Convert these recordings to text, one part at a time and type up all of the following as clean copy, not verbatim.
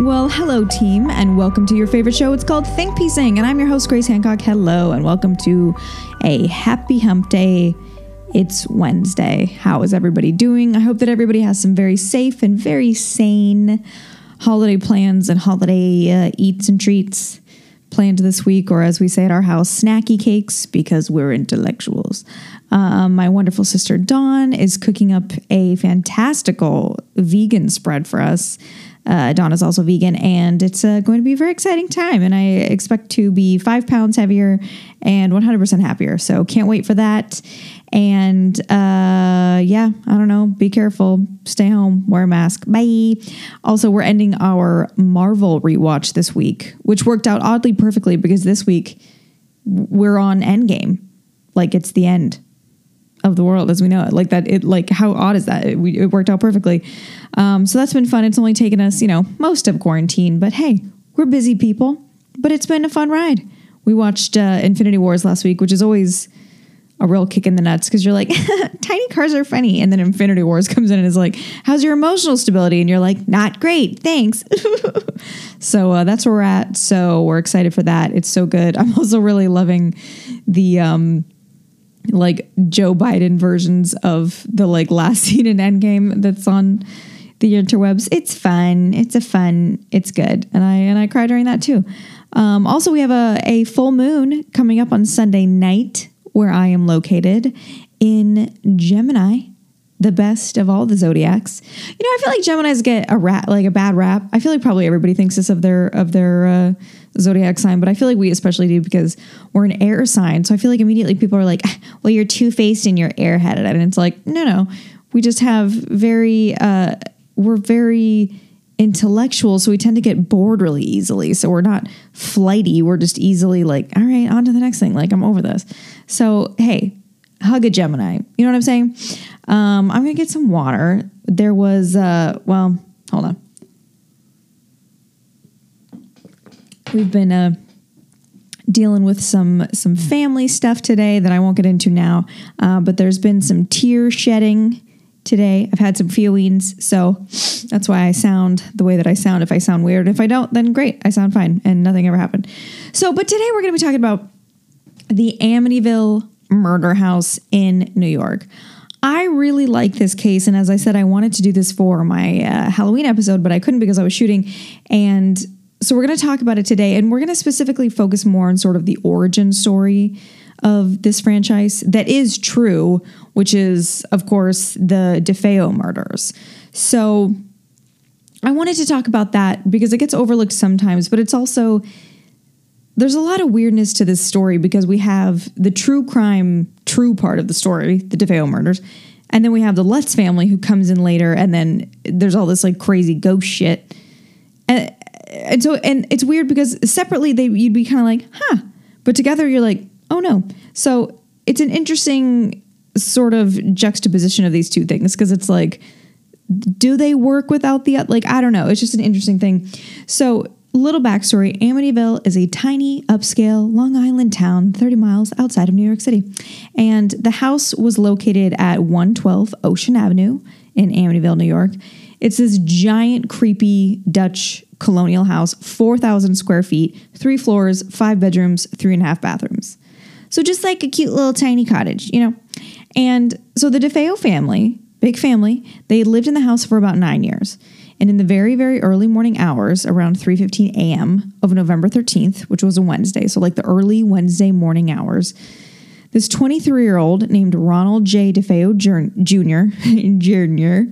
Well, hello team, and welcome to your favorite show. It's called ThinkPiecing, and I'm your host, Grace Hancock. Hello, and welcome to a happy hump day. It's Wednesday. How is everybody doing? I hope that everybody has some very safe and very sane holiday plans and holiday eats and treats planned this week, or as we say at our house, snacky cakes, because we're intellectuals. My wonderful sister Dawn is cooking up a fantastical vegan spread for us. Dawn is also vegan, and it's going to be a very exciting time, and I expect to be 5 pounds heavier and 100% happier, so can't wait for that. And yeah, I don't know, be careful, stay home, wear a mask, bye. Also, we're ending our Marvel rewatch this week, which worked out oddly perfectly because this week we're on Endgame. Like, it's the end of the world as we know it. Like that, it, like, how odd is that? It worked out perfectly. So that's been fun. It's only taken us, most of quarantine, but hey, we're busy people, but it's been a fun ride. We watched Infinity Wars last week, which is always a real kick in the nuts because you're like, tiny cars are funny. And then Infinity Wars comes in and is like, how's your emotional stability? And you're like, not great, thanks. So that's where we're at. So we're excited for that. It's so good. I'm also really loving the, like, Joe Biden versions of the, like, last scene in Endgame that's on the interwebs. It's fun. It's good. And I cry during that too. Also, we have a full moon coming up on Sunday night where I am located in Gemini, the best of all the zodiacs. I feel like Geminis get a bad rap. I feel like probably everybody thinks this of their zodiac sign, but I feel like we especially do because we're an air sign. So I feel like immediately people are like, well, you're two-faced and you're airheaded. And it's like, no, we just have we're very intellectual. So we tend to get bored really easily. So we're not flighty. We're just easily like, all right, on to the next thing. Like, I'm over this. So, hey, hug a Gemini. You know what I'm saying? I'm going to get some water. There was, hold on. We've been dealing with some family stuff today that I won't get into now, but there's been some tear shedding today. I've had some feelings, so that's why I sound the way that I sound. If I sound weird, if I don't, then great. I sound fine, and nothing ever happened. So, but today we're going to be talking about the Amityville murder house in New York. I really like this case, and as I said, I wanted to do this for my Halloween episode, but I couldn't because I was shooting, and so we're going to talk about it today, and we're going to specifically focus more on sort of the origin story of this franchise that is true, which is, of course, the DeFeo murders. So I wanted to talk about that because it gets overlooked sometimes, but it's also, there's a lot of weirdness to this story because we have the true part of the story, the DeFeo murders, and then we have the Lutz family who comes in later, and then there's all this like crazy ghost shit. And it's weird because separately you'd be kind of like, huh, but together you're like, oh no. So it's an interesting sort of juxtaposition of these two things. Cause it's like, do they work without the, like, I don't know. It's just an interesting thing. So little backstory, Amityville is a tiny upscale Long Island town, 30 miles outside of New York City. And the house was located at 112 Ocean Avenue in Amityville, New York. It's this giant, creepy Dutch colonial house, 4,000 square feet, 3 floors, 5 bedrooms, 3.5 bathrooms. So just like a cute little tiny cottage, And so the DeFeo family, big family, they lived in the house for about 9 years. And in the very, very early morning hours, around 3:15 a.m. of November 13th, which was a Wednesday, so like the early Wednesday morning hours, this 23-year-old named Ronald J. DeFeo Jr.,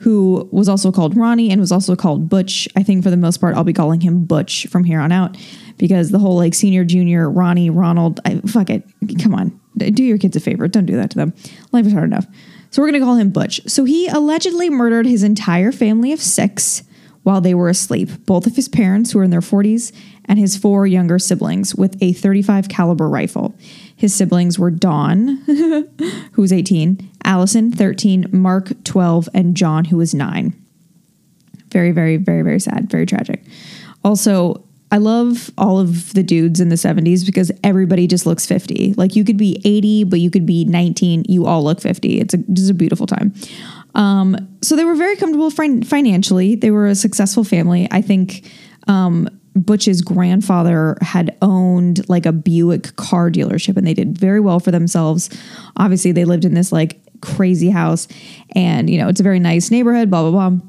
who was also called Ronnie and was also called Butch. I think for the most part, I'll be calling him Butch from here on out because the whole like senior, junior, Ronnie, Ronald, fuck it. Come on. Do your kids a favor. Don't do that to them. Life is hard enough. So we're going to call him Butch. So he allegedly murdered his entire family of 6 while they were asleep. Both of his parents who were in their 40s and his 4 younger siblings with a .35 caliber rifle. His siblings were Dawn, who was 18, Allison, 13, Mark, 12, and John, who was 9. Very, very, very, very sad. Very tragic. Also, I love all of the dudes in the 70s because everybody just looks 50. Like, you could be 80, but you could be 19. You all look 50. It's just a beautiful time. So they were very comfortable financially. They were a successful family. I think Butch's grandfather had owned like a Buick car dealership, and they did very well for themselves. Obviously, they lived in this like crazy house, and you know, it's a very nice neighborhood, blah, blah, blah.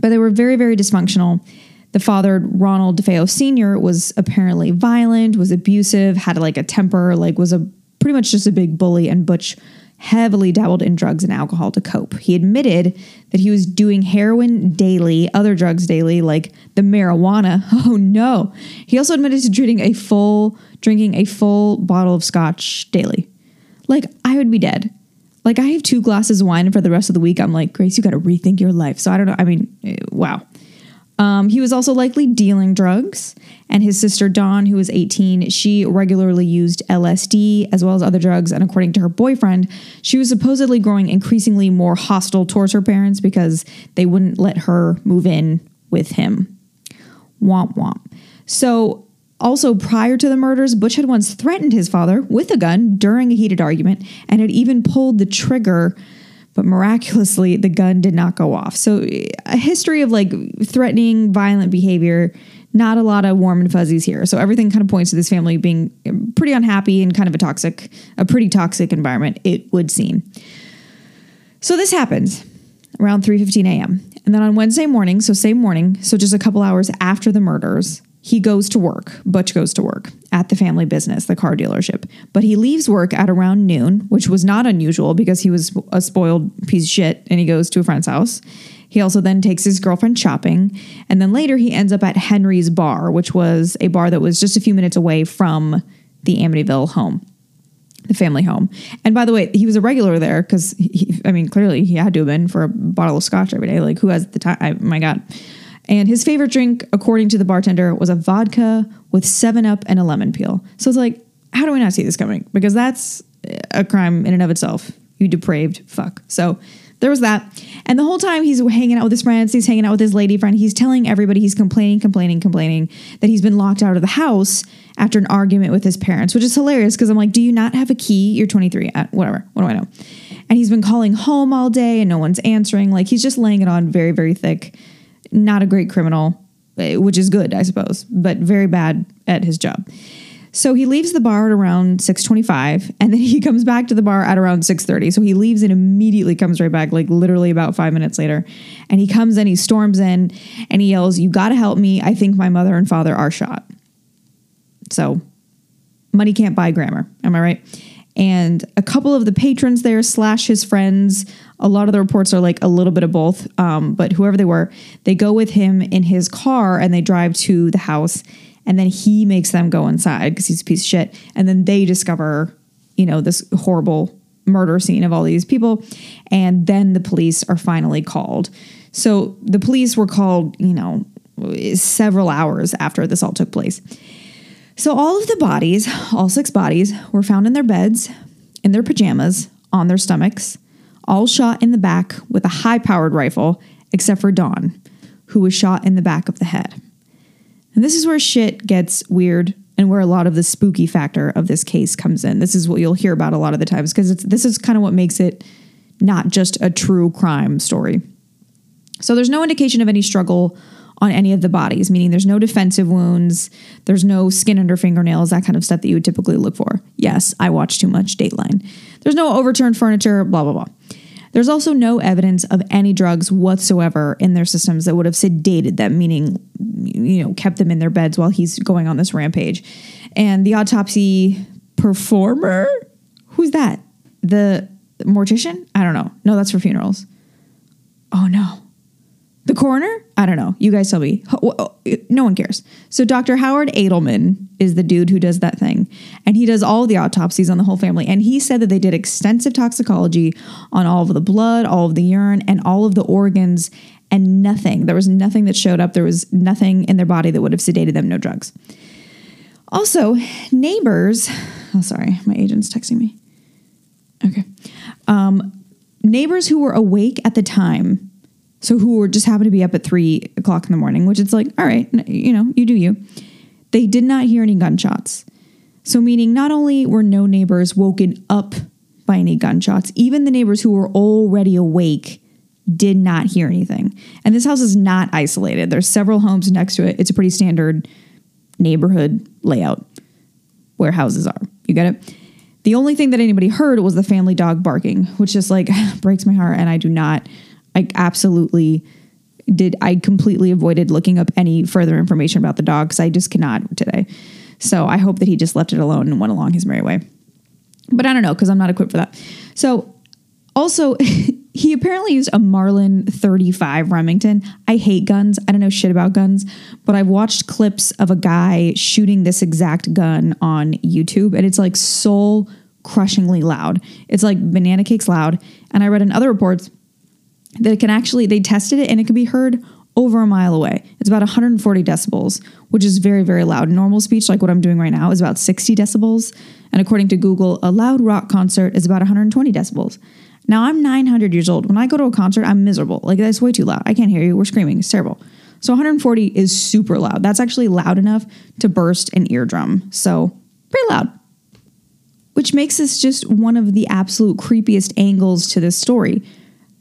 But they were very, very dysfunctional. The father, Ronald DeFeo Sr., was apparently violent, was abusive, had like a temper, like was a pretty much just a big bully, and Butch heavily dabbled in drugs and alcohol to cope. He admitted that he was doing heroin daily, other drugs daily, like the marijuana. Oh no. He also admitted to drinking a full bottle of scotch daily. Like, I would be dead. Like, I have 2 glasses of wine, and for the rest of the week, I'm like, Grace, you got to rethink your life. So I don't know. I mean, wow. He was also likely dealing drugs, and his sister Dawn, who was 18, she regularly used LSD as well as other drugs. And according to her boyfriend, she was supposedly growing increasingly more hostile towards her parents because they wouldn't let her move in with him. Womp womp. So also prior to the murders, Butch had once threatened his father with a gun during a heated argument and had even pulled the trigger, but miraculously, the gun did not go off. So a history of like threatening, violent behavior, not a lot of warm and fuzzies here. So everything kind of points to this family being pretty unhappy and kind of a pretty toxic environment, it would seem. So this happens around 3:15 a.m. And then on Wednesday morning, so same morning, so just a couple hours after the murders, he goes to work. Butch goes to work at the family business, the car dealership. But he leaves work at around noon, which was not unusual because he was a spoiled piece of shit, and he goes to a friend's house. He also then takes his girlfriend shopping. And then later he ends up at Henry's Bar, which was a bar that was just a few minutes away from the Amityville home, the family home. And by the way, he was a regular there because, I mean, clearly he had to have been for a bottle of scotch every day. Like, who has the time? My God. And his favorite drink, according to the bartender, was a vodka with 7-Up and a lemon peel. So it's like, how do we not see this coming? Because that's a crime in and of itself. You depraved fuck. So there was that. And the whole time he's hanging out with his friends, he's hanging out with his lady friend, he's telling everybody, he's complaining that he's been locked out of the house after an argument with his parents, which is hilarious because I'm like, do you not have a key? You're 23. Whatever. What do I know? And he's been calling home all day and no one's answering. Like, he's just laying it on very, very thick. Not a great criminal, which is good, I suppose, but very bad at his job. So he leaves the bar at around 6:25, and then he comes back to the bar at around 6:30. So he leaves and immediately comes right back, like literally about 5 minutes later. And he comes in, he storms in, and he yells, "You gotta help me. I think my mother and father are shot." So money can't buy grammar. Am I right? And a couple of the patrons there / his friends, a lot of the reports are like a little bit of both, but whoever they were, they go with him in his car and they drive to the house, and then he makes them go inside because he's a piece of shit. And then they discover, you know, this horrible murder scene of all these people. And then the police are finally called. So the police were called, you know, several hours after this all took place. So all of the bodies, all 6 bodies, were found in their beds, in their pajamas, on their stomachs, all shot in the back with a high-powered rifle, except for Dawn, who was shot in the back of the head. And this is where shit gets weird and where a lot of the spooky factor of this case comes in. This is what you'll hear about a lot of the times because this is kind of what makes it not just a true crime story. So there's no indication of any struggle on any of the bodies, meaning there's no defensive wounds, there's no skin under fingernails, that kind of stuff that you would typically look for. Yes, I watch too much Dateline. There's no overturned furniture, blah, blah, blah. There's also no evidence of any drugs whatsoever in their systems that would have sedated them, meaning, you know, kept them in their beds while he's going on this rampage. And the autopsy performer, who's that? The mortician? I don't know. No, that's for funerals. Oh, no. The coroner? I don't know. You guys tell me. No one cares. So Dr. Howard Adelman is the dude who does that thing. And he does all the autopsies on the whole family. And he said that they did extensive toxicology on all of the blood, all of the urine, and all of the organs, and nothing. There was nothing that showed up. There was nothing in their body that would have sedated them. No drugs. Also, neighbors. Oh, sorry. My agent's texting me. Okay. Neighbors who were awake at the time. So who were just happened to be up at 3:00 in the morning, which it's like, all right, you know, you do you. They did not hear any gunshots. So meaning not only were no neighbors woken up by any gunshots, even the neighbors who were already awake did not hear anything. And this house is not isolated. There's several homes next to it. It's a pretty standard neighborhood layout where houses are. You get it? The only thing that anybody heard was the family dog barking, which just like breaks my heart. And I do not, I absolutely did. I completely avoided looking up any further information about the dog because I just cannot today. So I hope that he just left it alone and went along his merry way. But I don't know because I'm not equipped for that. So also, he apparently used a Marlin 35 Remington. I hate guns. I don't know shit about guns, but I've watched clips of a guy shooting this exact gun on YouTube, and it's like soul crushingly loud. It's like banana cakes loud. And I read in other reports that it can actually, they tested it and it can be heard over a mile away. It's about 140 decibels, which is very, very loud. Normal speech, like what I'm doing right now, is about 60 decibels. And according to Google, a loud rock concert is about 120 decibels. Now, I'm 900 years old. When I go to a concert, I'm miserable. Like, that's way too loud. I can't hear you. We're screaming. It's terrible. So 140 is super loud. That's actually loud enough to burst an eardrum. So pretty loud, which makes this just one of the absolute creepiest angles to this story.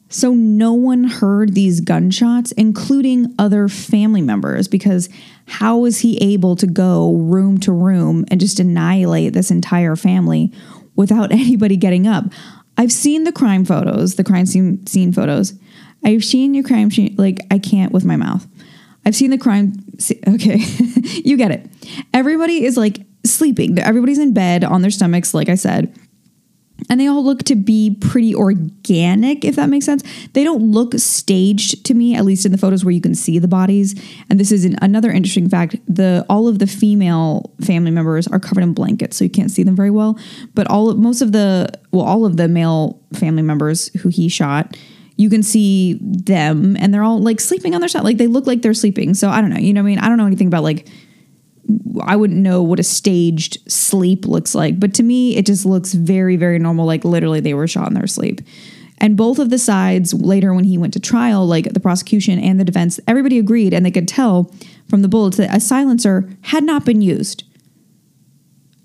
So no one heard these gunshots, including other family members, because how was he able to go room to room and just annihilate this entire family without anybody getting up? I've seen the crime photos, the crime scene photos. I've seen your crime scene, like I can't with my mouth. I've seen the crime, okay, you get it. Everybody is like sleeping. Everybody's in bed on their stomachs, like I said. And they all look to be pretty organic, if that makes sense. They don't look staged to me, at least in the photos where you can see the bodies. And this is another interesting fact. All of the female family members are covered in blankets, so you can't see them very well. But all of the male family members who he shot, you can see them, and they're all like sleeping on their side. Like they look like they're sleeping. So I don't know. You know what I mean? I don't know anything about like... I wouldn't know what a staged sleep looks like, but to me, it just looks very, very normal. Like literally they were shot in their sleep. And both of the sides later when he went to trial, like the prosecution and the defense, everybody agreed. And they could tell from the bullets that a silencer had not been used.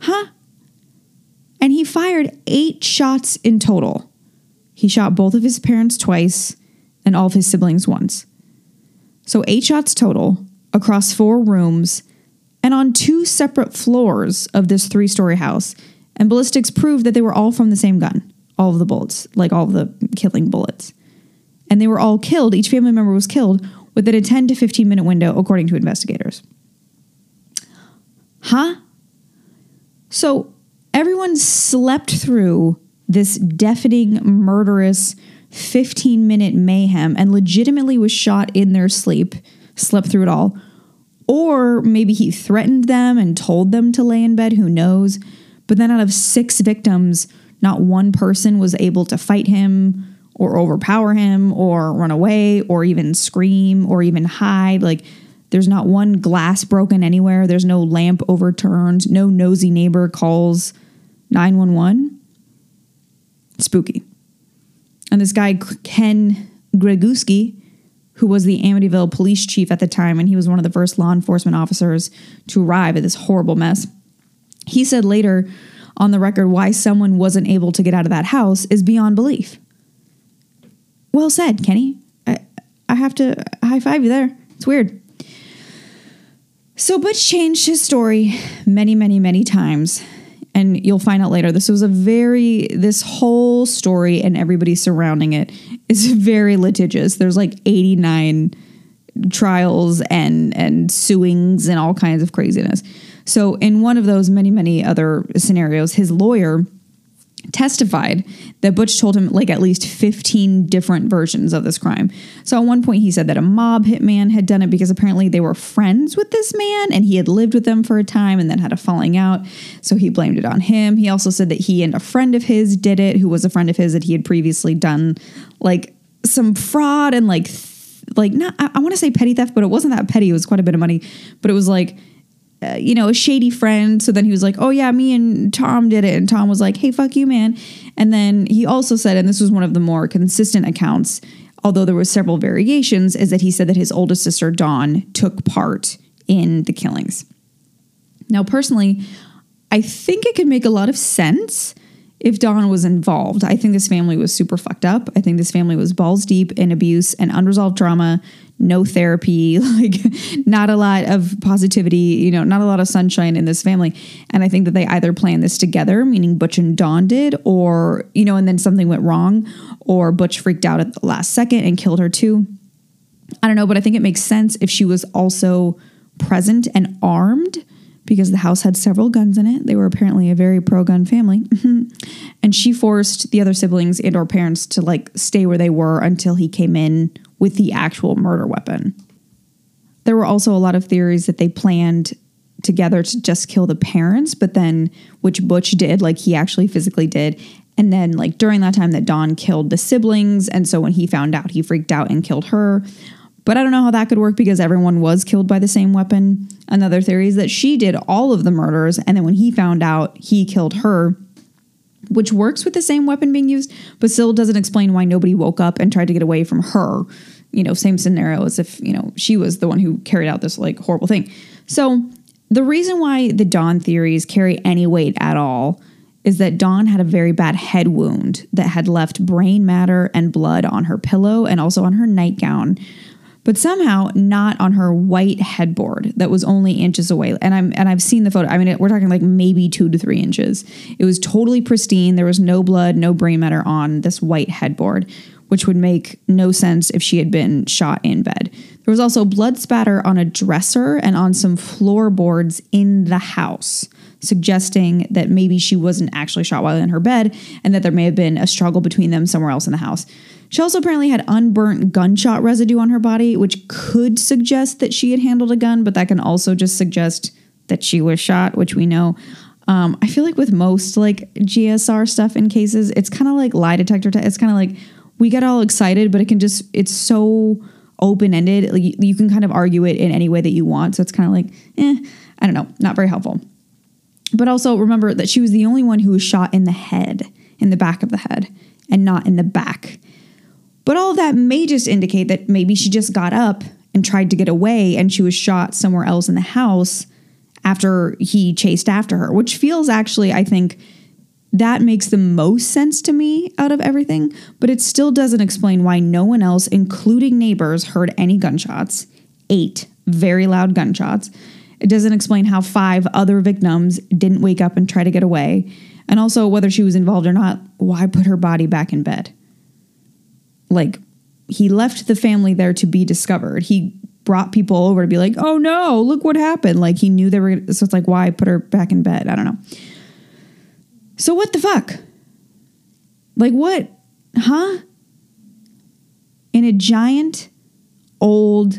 Huh? And he fired 8 shots in total. He shot both of his parents twice and all of his siblings once. So 8 shots total across 4 rooms and on 2 separate floors of this 3-story house. And ballistics proved that they were all from the same gun. All of the bullets, like all of the killing bullets. And they were all killed. Each family member was killed within a 10 to 15 minute window, according to investigators. Huh? So everyone slept through this deafening, murderous 15 minute mayhem and legitimately was shot in their sleep, slept through it all. Or maybe he threatened them and told them to lay in bed. Who knows? But then out of 6 victims, not one person was able to fight him or overpower him or run away or even scream or even hide. Like there's not one glass broken anywhere. There's no lamp overturned. No nosy neighbor calls 911. Spooky. And this guy, Ken Greguski, who was the Amityville police chief at the time, and he was one of the first law enforcement officers to arrive at this horrible mess. He said later on the record why someone wasn't able to get out of that house is beyond belief. Well said, Kenny. I have to high five you there. It's weird. So Butch changed his story many, many, many times. And you'll find out later, this whole story and everybody surrounding it is very litigious. There's like 89 trials and suings and all kinds of craziness. So in one of those many, many other scenarios, his lawyer testified that Butch told him like at least 15 different versions of this crime. So at one point he said that a mob hitman had done it because apparently they were friends with this man and he had lived with them for a time and then had a falling out. So he blamed it on him. He also said that he and a friend of his did it, who was a friend of his that he had previously done like some fraud and I want to say petty theft, but it wasn't that petty. It was quite a bit of money, but it was like, a shady friend. So then he was like, oh yeah, me and Tom did it. And Tom was like, hey, fuck you, man. And then he also said, and this was one of the more consistent accounts, although there were several variations, is that he said that his oldest sister, Dawn, took part in the killings. Now, personally, I think it can make a lot of sense if Dawn was involved. I think this family was super fucked up. I think this family was balls deep in abuse and unresolved trauma, no therapy, like not a lot of positivity, you know, not a lot of sunshine in this family. And I think that they either planned this together, meaning Butch and Dawn did, or, you know, and then something went wrong, or Butch freaked out at the last second and killed her too. I don't know, but I think it makes sense if she was also present and armed, because the house had several guns in it. They were apparently a very pro-gun family. And she forced the other siblings and or parents to like stay where they were until he came in with the actual murder weapon. There were also a lot of theories that they planned together to just kill the parents, but then, which Butch did, like he actually physically did. And then like during that time that Dawn killed the siblings. And so when he found out, he freaked out and killed her. But I don't know how that could work because everyone was killed by the same weapon. Another theory is that she did all of the murders, and then when he found out, he killed her, which works with the same weapon being used, but still doesn't explain why nobody woke up and tried to get away from her. You know, same scenario as if, you know, she was the one who carried out this like horrible thing. So the reason why the Dawn theories carry any weight at all is that Dawn had a very bad head wound that had left brain matter and blood on her pillow and also on her nightgown, but somehow not on her white headboard that was only inches away. And I've seen the photo. I mean, we're talking like maybe 2 to 3 inches. It was totally pristine. There was no blood, no brain matter on this white headboard, which would make no sense if she had been shot in bed. There was also blood spatter on a dresser and on some floorboards in the house, suggesting that maybe she wasn't actually shot while in her bed and that there may have been a struggle between them somewhere else in the house. She also apparently had unburnt gunshot residue on her body, which could suggest that she had handled a gun, but that can also just suggest that she was shot, which we know. I feel like with most like GSR stuff in cases, it's kind of like lie detector test. It's kind of like we get all excited, but it can just, it's so open-ended. Like, you can kind of argue it in any way that you want. So it's kind of like, I don't know, not very helpful. But also remember that she was the only one who was shot in the head, in the back of the head, and not in the back. But all of that may just indicate that maybe she just got up and tried to get away and she was shot somewhere else in the house after he chased after her, which feels actually, I think, that makes the most sense to me out of everything. But it still doesn't explain why no one else, including neighbors, heard any gunshots. 8 very loud gunshots. It doesn't explain how 5 other victims didn't wake up and try to get away. And also whether she was involved or not, why put her body back in bed? Like, he left the family there to be discovered. He brought people over to be like, oh no, look what happened. Like, he knew they were gonna, so it's like, why put her back in bed? I don't know. So what the fuck? Like what? Huh? In a giant old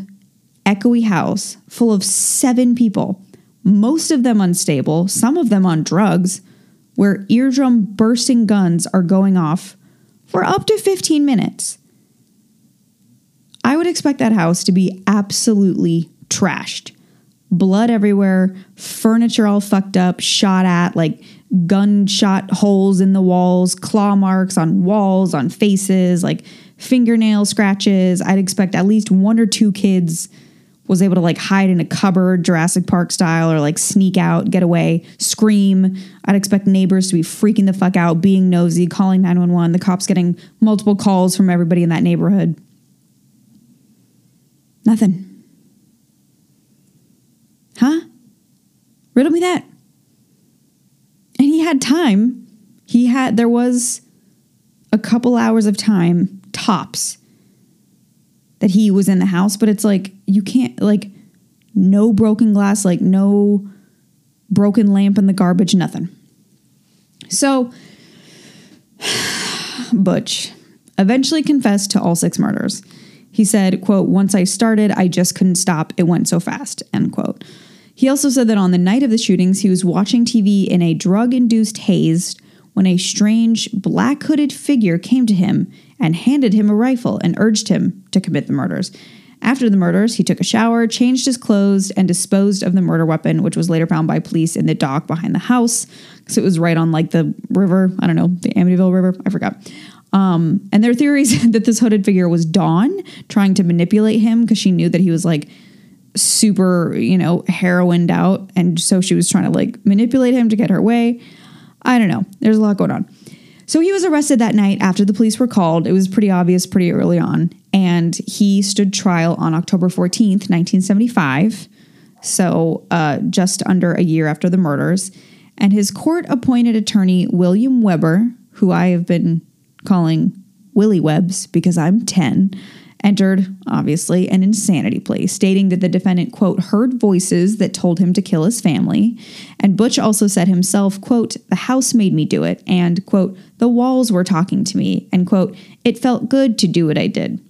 echoey house full of 7 people, most of them unstable, some of them on drugs, where eardrum bursting guns are going off for up to 15 minutes. I would expect that house to be absolutely trashed. Blood everywhere, furniture all fucked up, shot at, like gunshot holes in the walls, claw marks on walls, on faces, like fingernail scratches. I'd expect at least 1 or 2 kids was able to like hide in a cupboard, Jurassic Park style, or like sneak out, get away, scream. I'd expect neighbors to be freaking the fuck out, being nosy, calling 911, the cops getting multiple calls from everybody in that neighborhood. Nothing. Huh? Riddle me that. And he had time. There was a couple hours of time, tops, that he was in the house, but it's like, you can't, like, no broken glass, like no broken lamp in the garbage, nothing. So Butch eventually confessed to all 6 murders. He said, quote, once I started, I just couldn't stop. It went so fast, end quote. He also said that on the night of the shootings, he was watching TV in a drug-induced haze when a strange black hooded figure came to him and handed him a rifle and urged him to commit the murders. After the murders, he took a shower, changed his clothes, and disposed of the murder weapon, which was later found by police in the dock behind the house, because it was right on like the river, I don't know, the Amityville River, I forgot. And there are theories that this hooded figure was Dawn trying to manipulate him because she knew that he was like super, you know, heroined out, and so she was trying to like manipulate him to get her way. I don't know. There's a lot going on. So he was arrested that night after the police were called. It was pretty obvious pretty early on. And he stood trial on October 14th, 1975. So just under a year after the murders. And his court-appointed attorney, William Weber, who I have been calling Willie Webbs because I'm 10, entered, obviously, an insanity plea, stating that the defendant, quote, heard voices that told him to kill his family. And Butch also said himself, quote, the house made me do it, and, quote, the walls were talking to me, and, quote, it felt good to do what I did.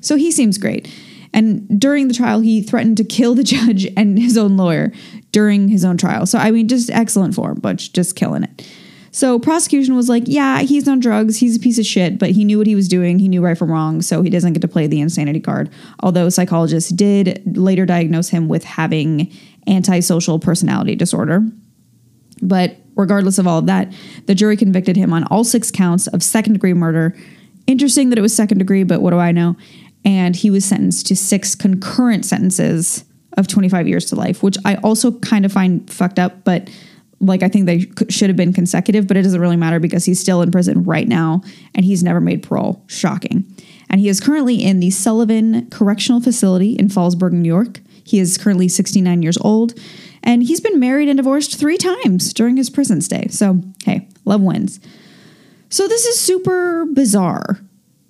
So he seems great. And during the trial, he threatened to kill the judge and his own lawyer during his own trial. So, I mean, just excellent form, Butch, just killing it. So prosecution was like, yeah, he's on drugs. He's a piece of shit, but he knew what he was doing. He knew right from wrong. So he doesn't get to play the insanity card. Although psychologists did later diagnose him with having antisocial personality disorder. But regardless of all of that, the jury convicted him on all 6 counts of second-degree murder. Interesting that it was second degree, but what do I know? And he was sentenced to 6 concurrent sentences of 25 years to life, which I also kind of find fucked up, but like, I think they should have been consecutive, but it doesn't really matter because he's still in prison right now and he's never made parole. Shocking. And he is currently in the Sullivan Correctional Facility in Fallsburg, New York. He is currently 69 years old and he's been married and divorced 3 times during his prison stay. So, hey, love wins. So this is super bizarre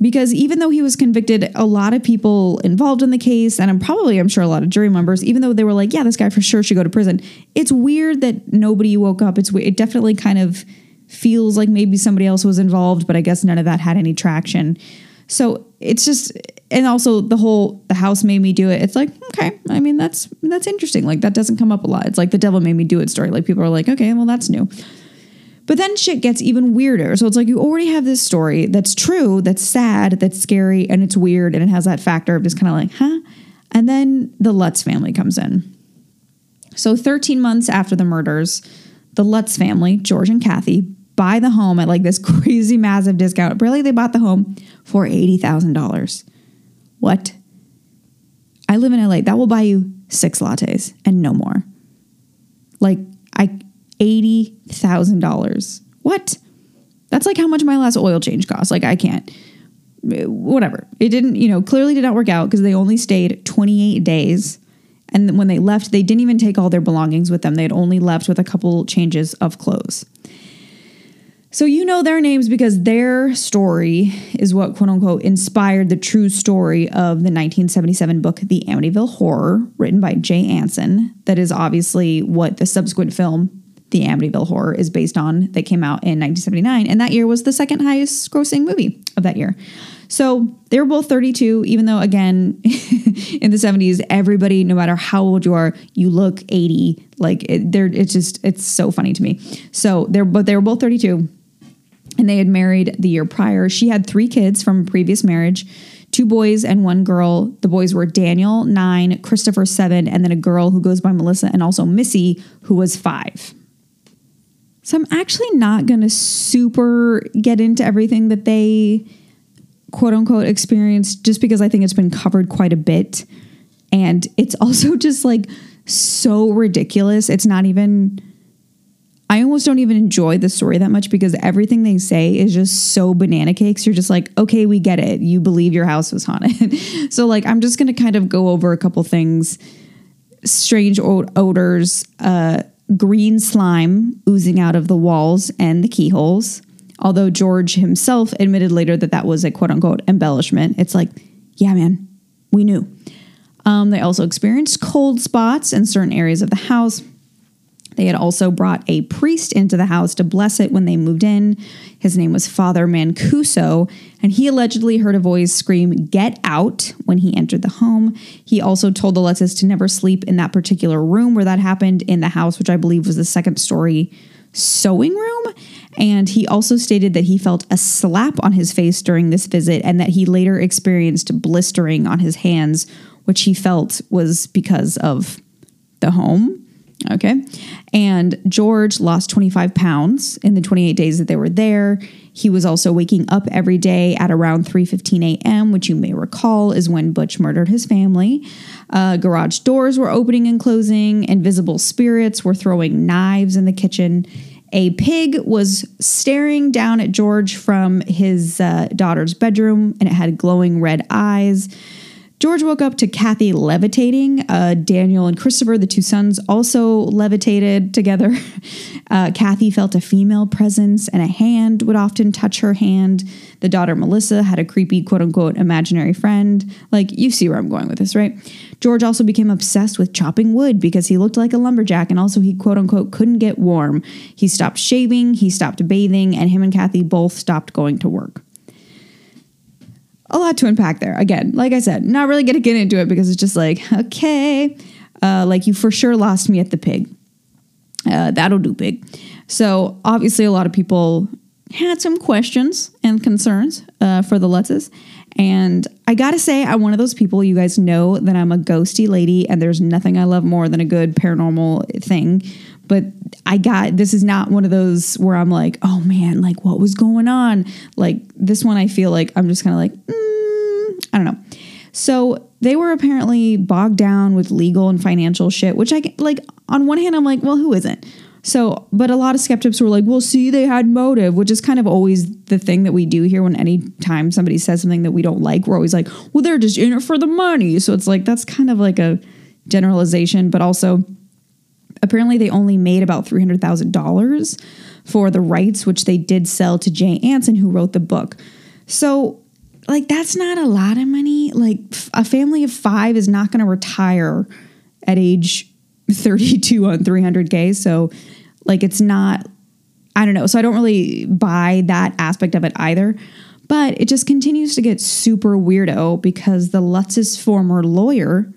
because even though he was convicted, a lot of people involved in the case, and I'm sure a lot of jury members, even though they were like, yeah, this guy for sure should go to prison. It's weird that nobody woke up. It definitely kind of feels like maybe somebody else was involved, but I guess none of that had any traction. So it's just, and also the house made me do it. It's like, okay, I mean, that's interesting. Like that doesn't come up a lot. It's like the devil made me do it story. Like people are like, okay, well, that's new. But then shit gets even weirder. So it's like you already have this story that's true, that's sad, that's scary, and it's weird, and it has that factor of just kind of like, huh? And then the Lutz family comes in. So 13 months after the murders, the Lutz family, George and Kathy, buy the home at like this crazy massive discount. Apparently they bought the home for $80,000. What? I live in LA. That will buy you 6 lattes and no more. Like, $80,000. What? That's like how much my last oil change cost. Like I can't, whatever. It didn't, clearly did not work out because they only stayed 28 days. And when they left, they didn't even take all their belongings with them. They had only left with a couple changes of clothes. So their names because their story is what, quote unquote, inspired the true story of the 1977 book, The Amityville Horror, written by Jay Anson. That is obviously what the subsequent film, The Amityville Horror, is based on, that came out in 1979. And that year was the second highest grossing movie of that year. So they were both 32, even though, again, in the 70s, everybody, no matter how old you are, you look 80. Like it's so funny to me. So they were both 32 and they had married the year prior. She had 3 kids from a previous marriage, 2 boys and 1 girl. The boys were Daniel, 9, Christopher, 7, and then a girl who goes by Melissa and also Missy, who was 5. So I'm actually not going to super get into everything that they, quote unquote, experienced, just because I think it's been covered quite a bit. And it's also just like so ridiculous. It's not even, I almost don't even enjoy the story that much because everything they say is just so banana cakes. You're just like, okay, we get it. You believe your house was haunted. So like, I'm just going to kind of go over a couple things. Strange odors, green slime oozing out of the walls and the keyholes. Although George himself admitted later that was a quote unquote embellishment. It's like, yeah, man, we knew. They also experienced cold spots in certain areas of the house. They had also brought a priest into the house to bless it when they moved in. His name was Father Mancuso, and he allegedly heard a voice scream, "Get out," when he entered the home. He also told the Lutzes to never sleep in that particular room where that happened in the house, which I believe was the second-story sewing room. And he also stated that he felt a slap on his face during this visit and that he later experienced blistering on his hands, which he felt was because of the home. Okay. And George lost 25 pounds in the 28 days that they were there. He was also waking up every day at around 3:15 a.m., which you may recall is when Butch murdered his family. Garage doors were opening and closing. Invisible spirits were throwing knives in the kitchen. A pig was staring down at George from his daughter's bedroom, and it had glowing red eyes. George woke up to Kathy levitating. Daniel and Christopher, the two sons, also levitated together. Kathy felt a female presence, and a hand would often touch her hand. The daughter, Melissa, had a creepy, quote-unquote, imaginary friend. Like, you see where I'm going with this, right? George also became obsessed with chopping wood because he looked like a lumberjack, and also he, quote-unquote, couldn't get warm. He stopped shaving, he stopped bathing, and him and Kathy both stopped going to work. A lot to unpack there. Again, like I said, not really going to get into it because it's just like, okay, like you for sure lost me at the pig. That'll do, pig. So obviously a lot of people had some questions and concerns for the Lutzes. And I got to say, I'm one of those people, you guys know that I'm a ghosty lady and there's nothing I love more than a good paranormal thing. But this is not one of those where I'm like, oh man, like what was going on? Like this one, I feel like I'm just kind of like, I don't know. So they were apparently bogged down with legal and financial shit, which I like on one hand, I'm like, well, who isn't? So, but a lot of skeptics were like, well, see, they had motive, which is kind of always the thing that we do here when any time somebody says something that we don't like, we're always like, well, they're just in it for the money. So it's like, that's kind of like a generalization, but also apparently they only made about $300,000 for the rights, which they did sell to Jay Anson, who wrote the book. So like, that's not a lot of money. Like a family of five is not going to retire at age 32 on $300,000. So like, it's not, I don't know. So I don't really buy that aspect of it either, but it just continues to get super weirdo because the Lutz's former lawyer,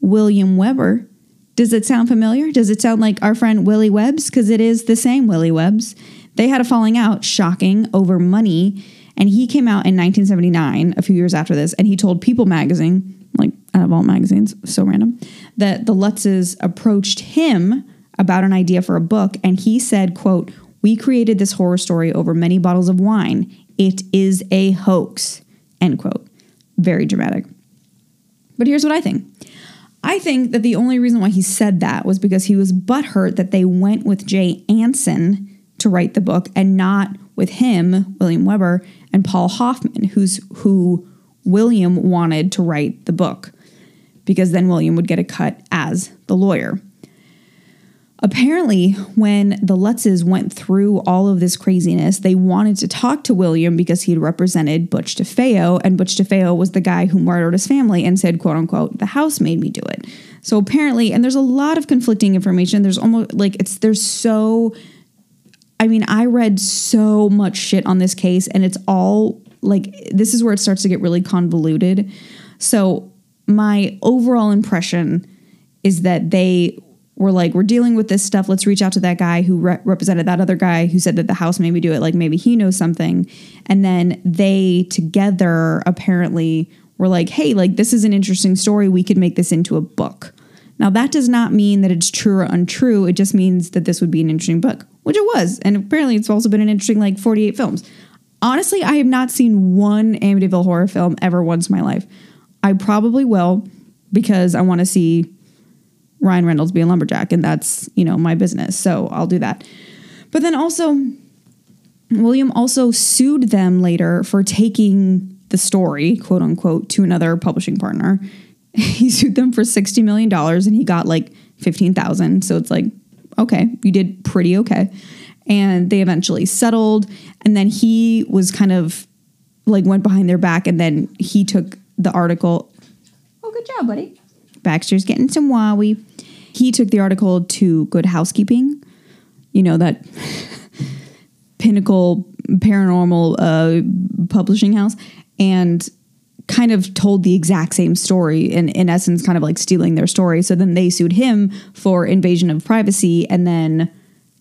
William Weber, does it sound familiar? Does it sound like our friend Willie Webbs? Because it is the same Willie Webbs. They had a falling out, shocking, over money. And he came out in 1979, a few years after this, and he told People magazine, like out of all magazines, so random, that the Lutzes approached him about an idea for a book. And he said, quote, "We created this horror story over many bottles of wine. It is a hoax," end quote. Very dramatic. But here's what I think. I think that the only reason why he said that was because he was butthurt that they went with Jay Anson to write the book and not with him, William Weber, and Paul Hoffman, who William wanted to write the book, because then William would get a cut as the lawyer. Apparently, when the Lutzes went through all of this craziness, they wanted to talk to William because he'd represented Butch DeFeo, and Butch DeFeo was the guy who murdered his family and said, quote unquote, "the house made me do it." So apparently, and there's a lot of conflicting information. There's almost like I read so much shit on this case, and it's all like, this is where it starts to get really convoluted. So my overall impression is that they were like, we're dealing with this stuff. Let's reach out to that guy who represented that other guy who said that the house made me do it. Like maybe he knows something. And then they together apparently were like, hey, like this is an interesting story. We could make this into a book. Now that does not mean that it's true or untrue. It just means that this would be an interesting book, which it was. And apparently it's also been an interesting like 48 films. Honestly, I have not seen one Amityville horror film ever once in my life. I probably will because I want to see Ryan Reynolds be a lumberjack, and that's, you know, my business. So I'll do that. But then also William also sued them later for taking the story, quote unquote, to another publishing partner. He sued them for $60 million and he got like 15,000. So it's like, okay, you did pretty okay. And they eventually settled. And then he was kind of like went behind their back, and then he took the article. Oh, good job, buddy. Baxter's getting some Wowie. He took the article to Good Housekeeping, you know, that pinnacle paranormal publishing house, and kind of told the exact same story, and in essence kind of like stealing their story. So then they sued him for invasion of privacy, and then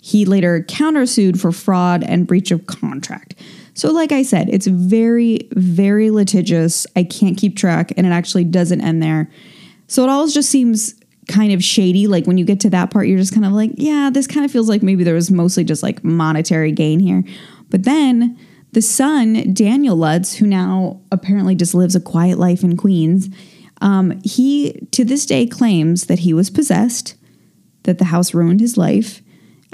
he later countersued for fraud and breach of contract. So like I said, it's very, very litigious. I can't keep track, and it actually doesn't end there. So it all just seems kind of shady. Like when you get to that part, you're just kind of like, yeah, this kind of feels like maybe there was mostly just like monetary gain here. But then the son, Daniel Lutz, who now apparently just lives a quiet life in Queens, he to this day claims that he was possessed, that the house ruined his life,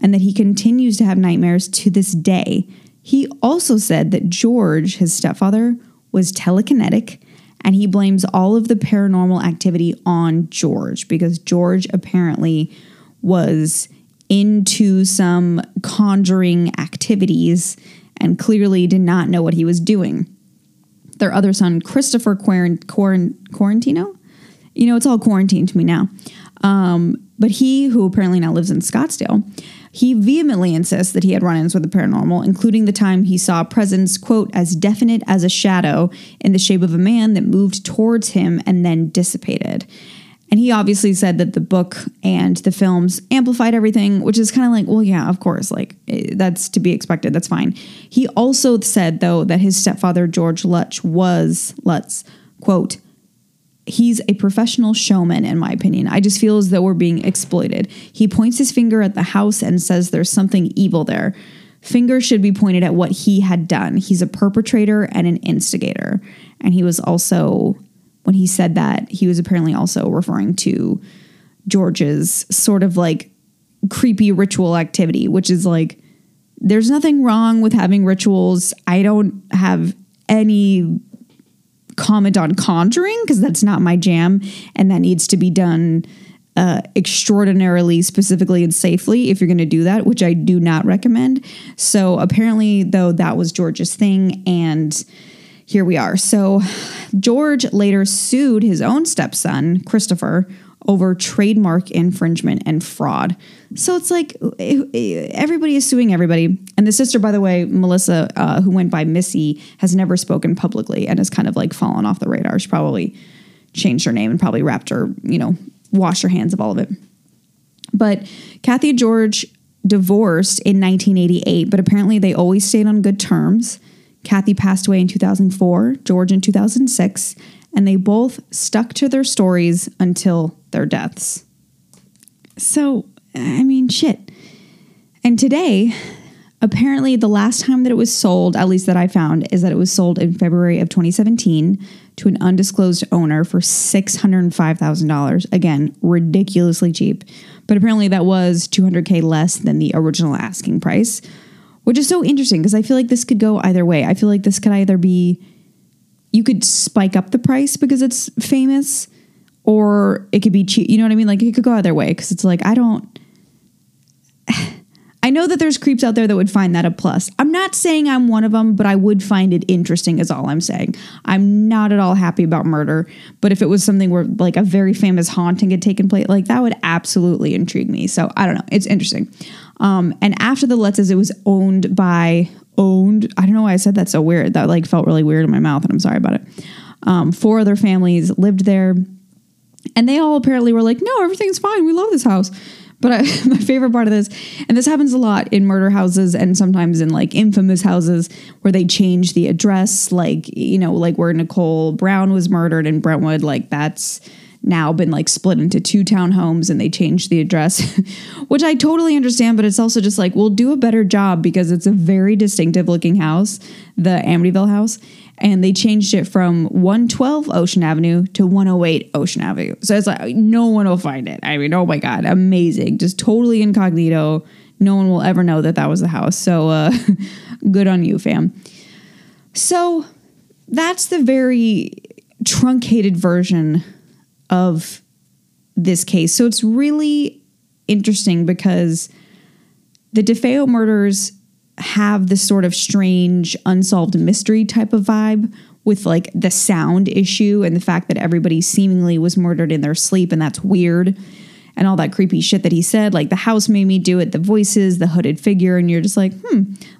and that he continues to have nightmares to this day. He also said that George, his stepfather, was telekinetic, and he blames all of the paranormal activity on George because George apparently was into some conjuring activities and clearly did not know what he was doing. Their other son, Christopher Quarantino, you know, it's all quarantine to me now. But he, who apparently now lives in Scottsdale, he vehemently insists that he had run-ins with the paranormal, including the time he saw a presence, quote, as definite as a shadow in the shape of a man that moved towards him and then dissipated. And he obviously said that the book and the films amplified everything, which is kind of like, well, yeah, of course, like that's to be expected. That's fine. He also said, though, that his stepfather, George Lutz, quote, he's a professional showman, in my opinion. I just feel as though we're being exploited. He points his finger at the house and says there's something evil there. Finger should be pointed at what he had done. He's a perpetrator and an instigator. And he was also, when he said that, he was apparently also referring to George's sort of like creepy ritual activity, which is like, there's nothing wrong with having rituals. I don't have any comment on conjuring because that's not my jam, and that needs to be done extraordinarily specifically and safely if you're going to do that, which I do not recommend. So apparently, though, that was George's thing, and here we are. So George later sued his own stepson, Christopher, over trademark infringement and fraud. So it's like everybody is suing everybody. And the sister, by the way, Melissa, who went by Missy, has never spoken publicly and has kind of like fallen off the radar. She probably changed her name and probably wrapped her, you know, washed her hands of all of it. But Kathy and George divorced in 1988, but apparently they always stayed on good terms. Kathy passed away in 2004, George in 2006, and they both stuck to their stories until their deaths. So, I mean, shit. And today, apparently the last time that it was sold, at least that I found, is that it was sold in February of 2017 to an undisclosed owner for $605,000. Again, ridiculously cheap. But apparently that was $200K less than the original asking price, which is so interesting because I feel like this could go either way. I feel like this could either be, you could spike up the price because it's famous, or it could be cheap. You know what I mean? Like it could go either way because it's like, I know that there's creeps out there that would find that a plus. I'm not saying I'm one of them, but I would find it interesting is all I'm saying. I'm not at all happy about murder, but if it was something where like a very famous haunting had taken place, like that would absolutely intrigue me. So I don't know. It's interesting. And after the Lutzes, it was owned. I don't know why I said that so weird. That like felt really weird in my mouth, and I'm sorry about it. 4 other families lived there, and they all apparently were like, no, everything's fine. We love this house. But my favorite part of this, and this happens a lot in murder houses and sometimes in like infamous houses where they change the address, like, you know, like where Nicole Brown was murdered in Brentwood, like that's now been like split into 2 townhomes and they changed the address, which I totally understand. But it's also just like, we'll do a better job because it's a very distinctive looking house, the Amityville house. And they changed it from 112 Ocean Avenue to 108 Ocean Avenue. So it's like, no one will find it. I mean, oh my God, amazing. Just totally incognito. No one will ever know that that was the house. So good on you, fam. So that's the very truncated version of this case. So it's really interesting because the DeFeo murders have this sort of strange unsolved mystery type of vibe with like the sound issue and the fact that everybody seemingly was murdered in their sleep, and that's weird, and all that creepy shit that he said, like the house made me do it, the voices, the hooded figure, and you're just like,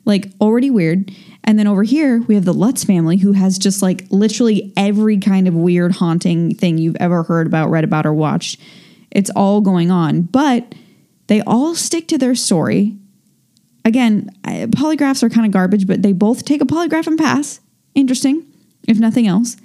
like already weird. And then over here we have the Lutz family, who has just like literally every kind of weird haunting thing you've ever heard about, read about, or watched. It's all going on, but they all stick to their story. Again, polygraphs are kind of garbage, but they both take a polygraph and pass. Interesting, if nothing else.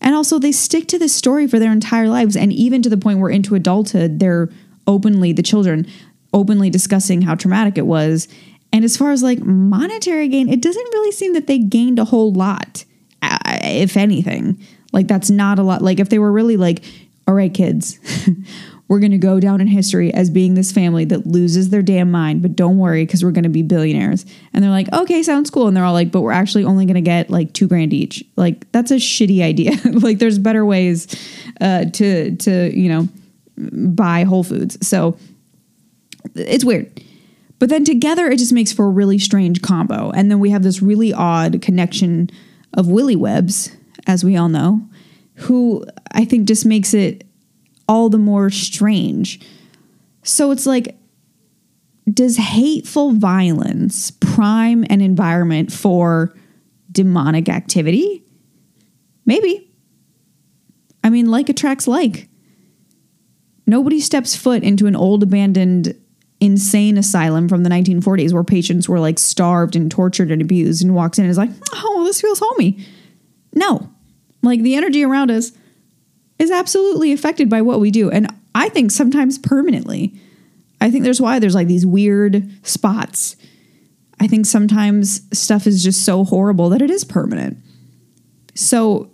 And also, they stick to this story for their entire lives. And even to the point where into adulthood, they're openly, the children, openly discussing how traumatic it was. And as far as like monetary gain, it doesn't really seem that they gained a whole lot, if anything. Like, that's not a lot. Like, if they were really like, all right, kids, We're going to go down in history as being this family that loses their damn mind, but don't worry because we're going to be billionaires. And they're like, okay, sounds cool. And they're all like, but we're actually only going to get like $2,000 each. Like, that's a shitty idea. Like, there's better ways to, you know, buy Whole Foods. So it's weird. But then together it just makes for a really strange combo. And then we have this really odd connection of Willy Webb's, as we all know, who I think just makes it all the more strange. So it's like, does hateful violence prime an environment for demonic activity? Maybe. I mean, like attracts like. Nobody steps foot into an old abandoned insane asylum from the 1940s where patients were like starved and tortured and abused and walks in and is like, oh, this feels homey. No. Like, the energy around us is absolutely affected by what we do. And I think sometimes permanently. I think there's why there's like these weird spots. I think sometimes stuff is just so horrible that it is permanent. So,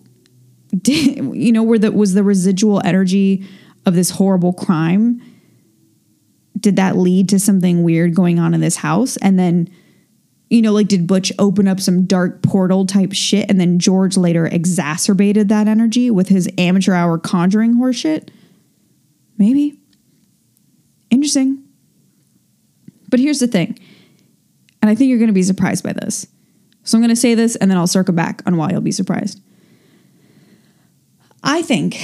you know, was the residual energy of this horrible crime, did that lead to something weird going on in this house? And then, you know, like, did Butch open up some dark portal type shit and then George later exacerbated that energy with his amateur hour conjuring horseshit? Maybe. Interesting. But here's the thing, and I think you're going to be surprised by this. So I'm going to say this and then I'll circle back on why you'll be surprised. I think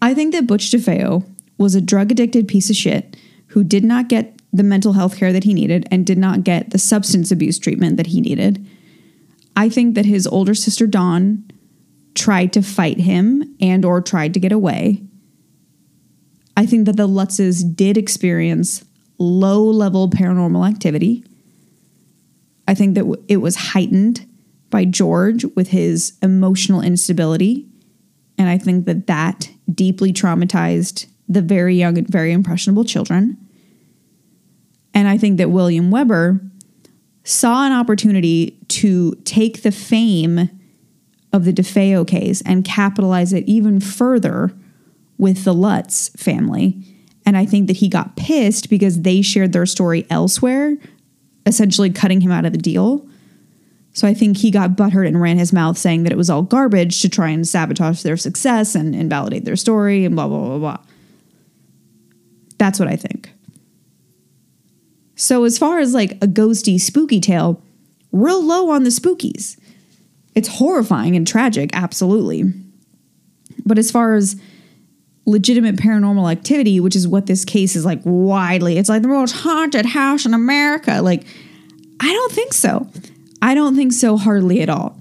that Butch DeFeo was a drug-addicted piece of shit who did not get the mental health care that he needed and did not get the substance abuse treatment that he needed. I think that his older sister, Dawn, tried to fight him and or tried to get away. I think that the Lutzes did experience low-level paranormal activity. I think that it was heightened by George with his emotional instability. And I think that that deeply traumatized the very young and very impressionable children. And I think that William Weber saw an opportunity to take the fame of the DeFeo case and capitalize it even further with the Lutz family. And I think that he got pissed because they shared their story elsewhere, essentially cutting him out of the deal. So I think he got butthurt and ran his mouth saying that it was all garbage to try and sabotage their success and invalidate their story and blah, blah, blah, blah. That's what I think. So as far as like a ghosty, spooky tale, real low on the spookies. It's horrifying and tragic, absolutely. But as far as legitimate paranormal activity, which is what this case is like widely, it's like the most haunted house in America. Like, I don't think so. I don't think so hardly at all.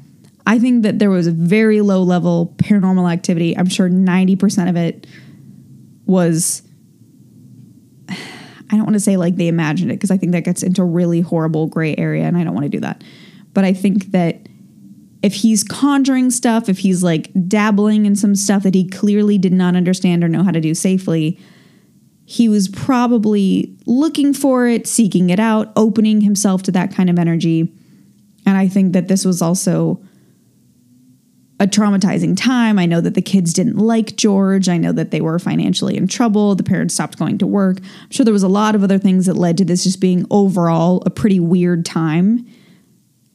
I think that there was a very low level paranormal activity. I'm sure 90% of it was... I don't want to say like they imagined it because I think that gets into really horrible gray area and I don't want to do that. But I think that if he's conjuring stuff, if he's like dabbling in some stuff that he clearly did not understand or know how to do safely, he was probably looking for it, seeking it out, opening himself to that kind of energy. And I think that this was also a traumatizing time. I know that the kids didn't like George. I know that they were financially in trouble. The parents stopped going to work. I'm sure there was a lot of other things that led to this just being overall a pretty weird time.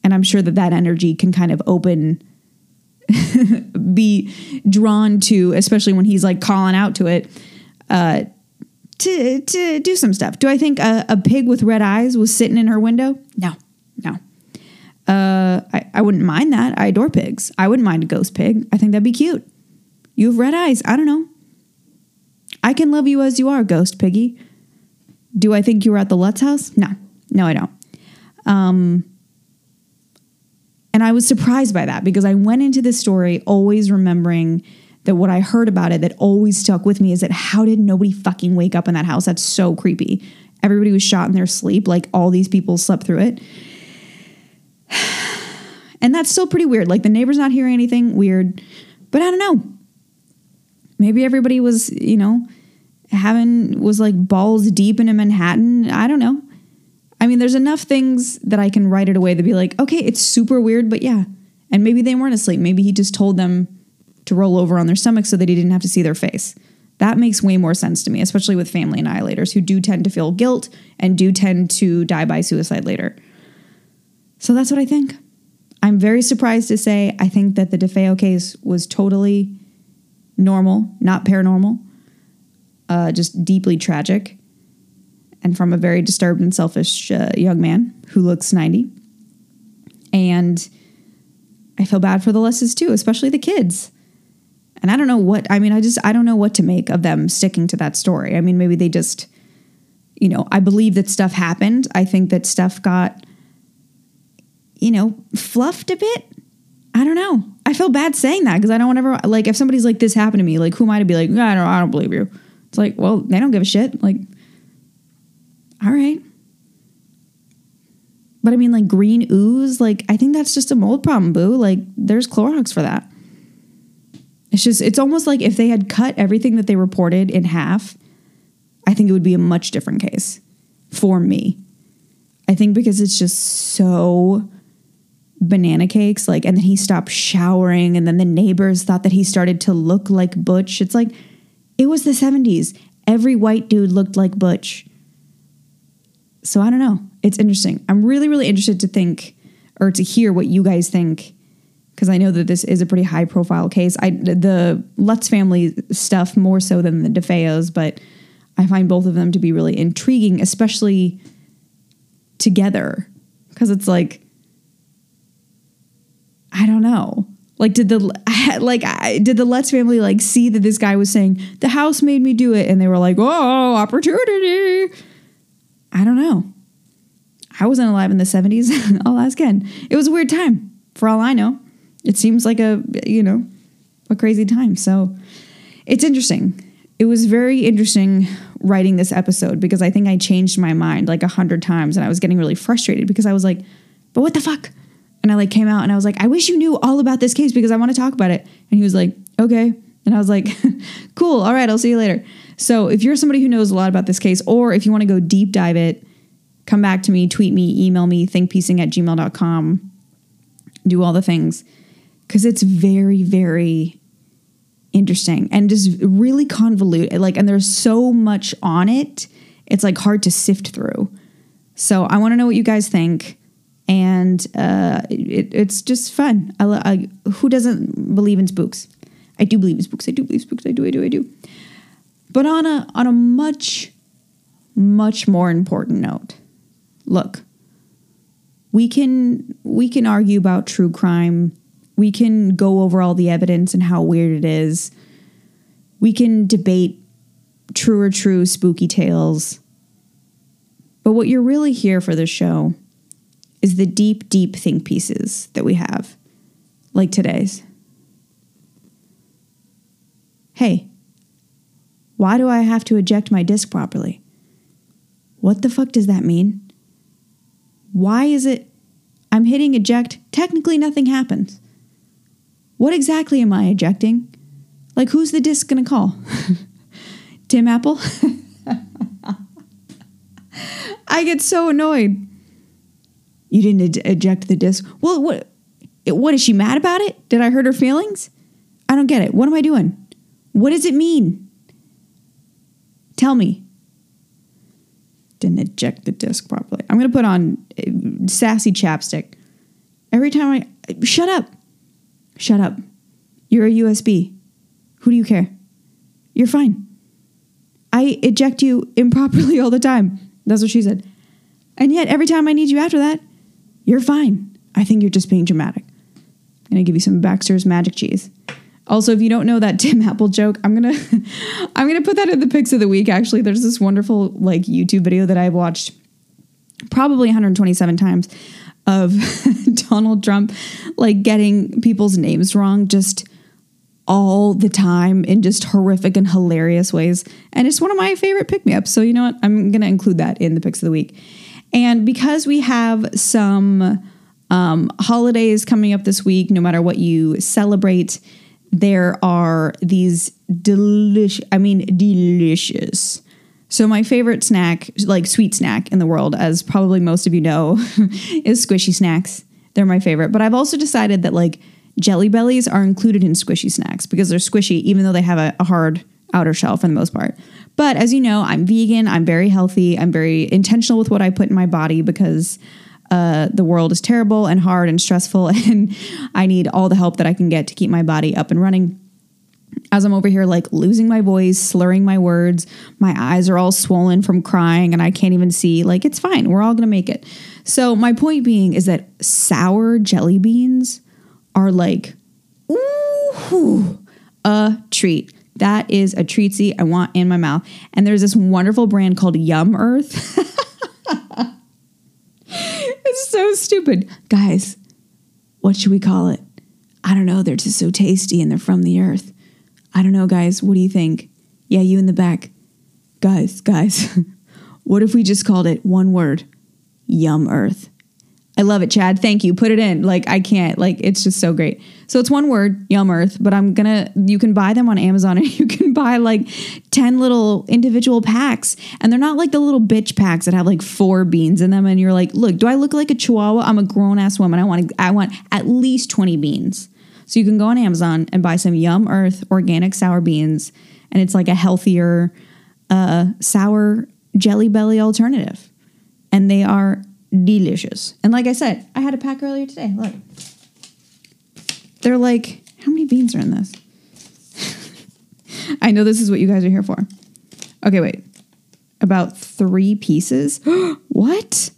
And I'm sure that that energy can kind of be drawn to, especially when he's like calling out to it, to do some stuff. Do I think a pig with red eyes was sitting in her window? No. I wouldn't mind that. I adore pigs. I wouldn't mind a ghost pig. I think that'd be cute. You have red eyes. I don't know. I can love you as you are, ghost piggy. Do I think you were at the Lutz house? No, I don't. And I was surprised by that because I went into this story always remembering that what I heard about it that always stuck with me is that how did nobody fucking wake up in that house? That's so creepy. Everybody was shot in their sleep. Like all these people slept through it. And that's still pretty weird. Like the neighbor's not hearing anything weird, but I don't know. Maybe everybody was, you know, was like balls deep into Manhattan. I don't know. I mean, there's enough things that I can write it away to be like, okay, it's super weird, but yeah. And maybe they weren't asleep. Maybe he just told them to roll over on their stomach so that he didn't have to see their face. That makes way more sense to me, especially with family annihilators who do tend to feel guilt and do tend to die by suicide later. So that's what I think. I'm very surprised to say I think that the DeFeo case was totally normal, not paranormal, just deeply tragic, and from a very disturbed and selfish young man who looks 90. And I feel bad for the Lutzes too, especially the kids. And I don't know what, I mean, I don't know what to make of them sticking to that story. I mean, maybe they just, you know, I believe that stuff happened. I think that stuff got, you know, fluffed a bit. I don't know. I feel bad saying that because I don't want to ever, like, if somebody's like, this happened to me, like, who am I to be like, I don't believe you. It's like, well, they don't give a shit. Like, all right. But I mean, like, green ooze, like, I think that's just a mold problem, boo. Like, there's Clorox for that. It's just, it's almost like if they had cut everything that they reported in half, I think it would be a much different case for me. I think because it's just so banana cakes, like, and then he stopped showering, and then the neighbors thought that he started to look like Butch. It's like, it was the 70s. Every white dude looked like Butch. So I don't know. It's interesting. I'm really, really interested to think or to hear what you guys think, because I know that this is a pretty high-profile case. The Lutz family stuff more so than the DeFeos, but I find both of them to be really intriguing, especially together, because it's like, I don't know. Like, did the Lutz family, like, see that this guy was saying, the house made me do it, and they were like, oh, opportunity. I don't know. I wasn't alive in the 70s. I'll ask Ken. It was a weird time, for all I know. It seems like a crazy time. So it's interesting. It was very interesting writing this episode because I think I changed my mind like 100 times and I was getting really frustrated because I was like, but what the fuck? And I like came out and I was like, I wish you knew all about this case because I want to talk about it. And he was like, okay. And I was like, cool. All right. I'll see you later. So if you're somebody who knows a lot about this case or if you want to go deep dive it, come back to me, tweet me, email me, thinkpiecing@gmail.com. Do all the things. Because it's very, very interesting and just really convoluted. Like, and there's so much on it. It's like hard to sift through. So I want to know what you guys think. And it's just fun. Who doesn't believe in spooks? I do believe in spooks. I do. But on a much, much more important note, look, we can argue about true crime. We can go over all the evidence and how weird it is. We can debate true or true spooky tales. But what you're really here for this show is the deep, deep think pieces that we have, like today's. Hey, why do I have to eject my disc properly? What the fuck does that mean? Why is it I'm hitting eject, technically nothing happens? What exactly am I ejecting? Like, who's the disc going to call? Tim Apple? I get so annoyed. You didn't eject the disc. Well, what is she mad about it? Did I hurt her feelings? I don't get it. What am I doing? What does it mean? Tell me. Didn't eject the disc properly. I'm going to put on sassy chapstick. Every time I... Shut up. Shut up. You're a USB. Who do you care? You're fine. I eject you improperly all the time. That's what she said. And yet, every time I need you after that, you're fine. I think you're just being dramatic. I'm going to give you some Baxter's Magic Cheese. Also, if you don't know that Tim Apple joke, I'm gonna put that in the pics of the week, actually. There's this wonderful, like, YouTube video that I've watched probably 127 times. Of Donald Trump, like, getting people's names wrong just all the time in just horrific and hilarious ways. And it's one of my favorite pick-me-ups. So you know what? I'm going to include that in the picks of the week. And because we have some holidays coming up this week, no matter what you celebrate, there are these delicious. So my favorite snack, like sweet snack in the world, as probably most of you know, is squishy snacks. They're my favorite. But I've also decided that, like, Jelly Bellies are included in squishy snacks because they're squishy, even though they have a hard outer shell for the most part. But as you know, I'm vegan. I'm very healthy. I'm very intentional with what I put in my body because the world is terrible and hard and stressful, and I need all the help that I can get to keep my body up and running. As I'm over here, like, losing my voice, slurring my words, my eyes are all swollen from crying and I can't even see. Like, it's fine. We're all going to make it. So my point being is that sour jelly beans are like, ooh, a treat. That is a treatsy I want in my mouth. And there's this wonderful brand called Yum Earth. It's so stupid. Guys, what should we call it? I don't know. They're just so tasty and they're from the earth. I don't know, guys. What do you think? Yeah, you in the back. Guys, what if we just called it one word? Yum Earth. I love it, Chad. Thank you. Put it in. Like, I can't. Like, it's just so great. So it's one word, Yum Earth, but you can buy them on Amazon, and you can buy like 10 little individual packs. And they're not like the little bitch packs that have like 4 beans in them. And you're like, look, do I look like a chihuahua? I'm a grown ass woman. I want at least 20 beans. So you can go on Amazon and buy some Yum Earth organic sour beans. And it's like a healthier, sour Jelly Belly alternative. And they are delicious. And like I said, I had a pack earlier today. Look. They're like, how many beans are in this? I know this is what you guys are here for. Okay, wait. About 3 pieces? What?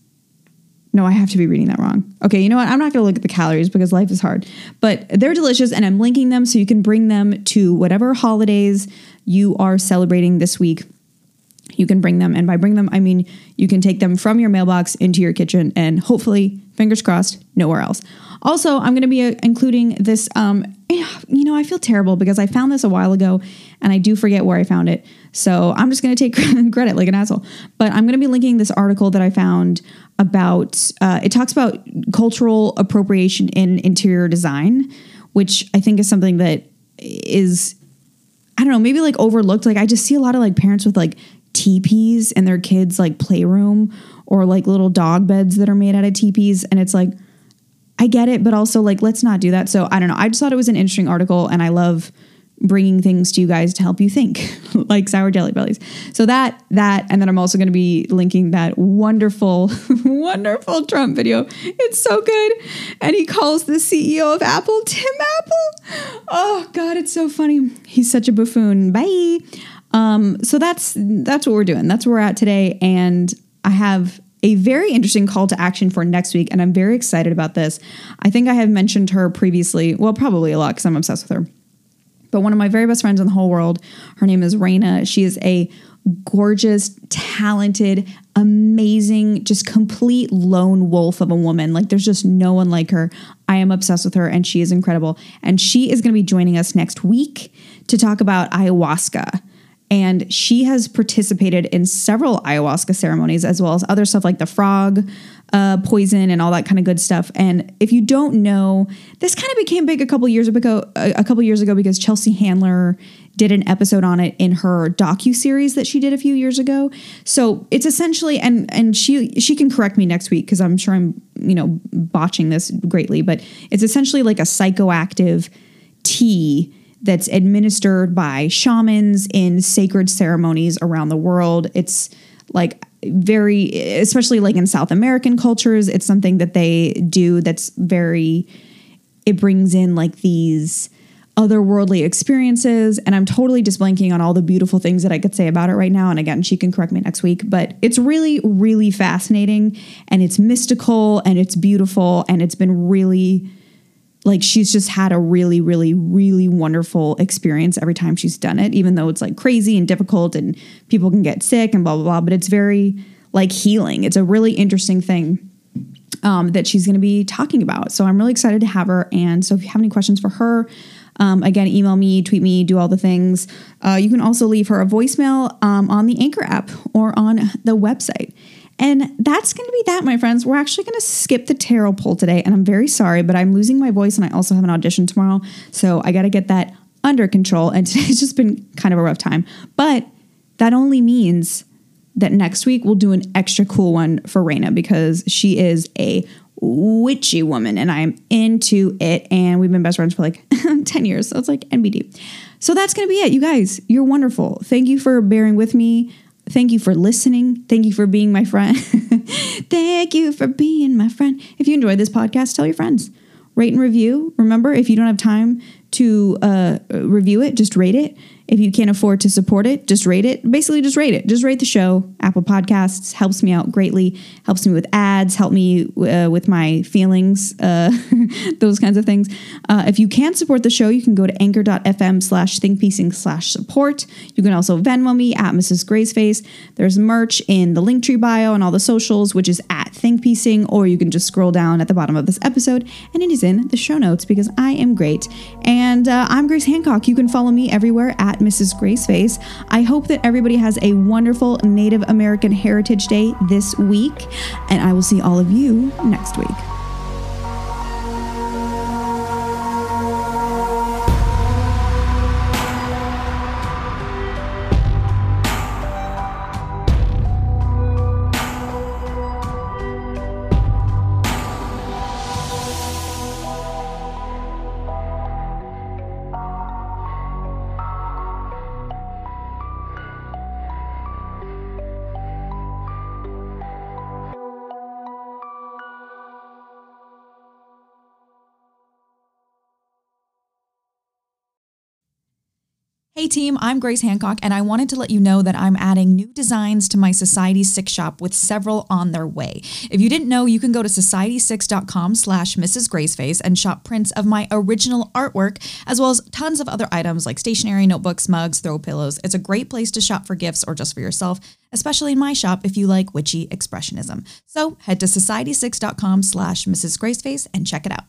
No, I have to be reading that wrong. Okay, you know what? I'm not going to look at the calories because life is hard. But they're delicious, and I'm linking them so you can bring them to whatever holidays you are celebrating this week. You can bring them, and by bring them, I mean you can take them from your mailbox into your kitchen and hopefully, fingers crossed, nowhere else. Also, I'm going to be including this, I feel terrible because I found this a while ago, and I do forget where I found it, so I'm just going to take credit like an asshole. But I'm going to be linking this article that I found about, it talks about cultural appropriation in interior design, which I think is something that is, I don't know, maybe like overlooked. Like, I just see a lot of like parents with like teepees in their kids' like playroom, or like little dog beds that are made out of teepees, and it's like, I get it, but also like, let's not do that. So I don't know. I just thought it was an interesting article, and I love bringing things to you guys to help you think, like sour jelly bellies. So that, and then I'm also going to be linking that wonderful, wonderful Trump video. It's so good. And he calls the CEO of Apple, Tim Apple. Oh God, it's so funny. He's such a buffoon. Bye. So that's what we're doing. That's where we're at today. And I have a very interesting call to action for next week, and I'm very excited about this. I think I have mentioned her previously. Well, probably a lot because I'm obsessed with her. But one of my very best friends in the whole world, her name is Raina. She is a gorgeous, talented, amazing, just complete lone wolf of a woman. Like, there's just no one like her. I am obsessed with her, and she is incredible. And she is going to be joining us next week to talk about ayahuasca. And she has participated in several ayahuasca ceremonies, as well as other stuff like the frog poison and all that kind of good stuff. And if you don't know, this kind of became big a couple years ago because Chelsea Handler did an episode on it in her docuseries that she did a few years ago. So it's essentially, and she can correct me next week because I'm sure I'm botching this greatly, but it's essentially like a psychoactive tea that's administered by shamans in sacred ceremonies around the world. It's like very, especially like in South American cultures, it's something that they do that's very, it brings in like these otherworldly experiences. And I'm totally just blanking on all the beautiful things that I could say about it right now. And again, she can correct me next week, but it's really, really fascinating, and it's mystical, and it's beautiful, and it's been really, like, she's just had a really, really, really wonderful experience every time she's done it, even though it's like crazy and difficult and people can get sick and blah, blah, blah. But it's very like healing. It's a really interesting thing that she's going to be talking about. So I'm really excited to have her. And so if you have any questions for her, again, email me, tweet me, do all the things. You can also leave her a voicemail on the Anchor app or on the website. And that's going to be that, my friends. We're actually going to skip the tarot poll today, and I'm very sorry, but I'm losing my voice, and I also have an audition tomorrow, so I got to get that under control, and today's just been kind of a rough time. But that only means that next week we'll do an extra cool one for Raina because she is a witchy woman, and I'm into it, and we've been best friends for like 10 years, so it's like NBD. So that's going to be it. You guys, you're wonderful. Thank you for bearing with me. Thank you for listening. Thank you for being my friend. Thank you for being my friend. If you enjoyed this podcast, tell your friends. Rate and review. Remember, if you don't have time to review it, just rate it. If you can't afford to support it, just rate it. Basically, just rate it. Just rate the show. Apple Podcasts helps me out greatly. Helps me with ads. Help me with my feelings. Those kinds of things. If you can't support the show, you can go to anchor.fm/thinkpiecing/support. You can also Venmo me at Mrs. Graysface. There's merch in the Linktree bio and all the socials, which is at thinkpiecing, or you can just scroll down at the bottom of this episode, and it is in the show notes because I am great. And I'm Grace Hancock. You can follow me everywhere at Mrs. Graceface. I hope that everybody has a wonderful Native American Heritage Day this week, and I will see all of you next week. Hey team, I'm Grace Hancock, and I wanted to let you know that I'm adding new designs to my Society 6 shop with several on their way. If you didn't know, you can go to society6.com/Mrs. Graceface and shop prints of my original artwork, as well as tons of other items like stationery, notebooks, mugs, throw pillows. It's a great place to shop for gifts or just for yourself, especially in my shop if you like witchy expressionism. So head to society6.com/Mrs. Graceface and check it out.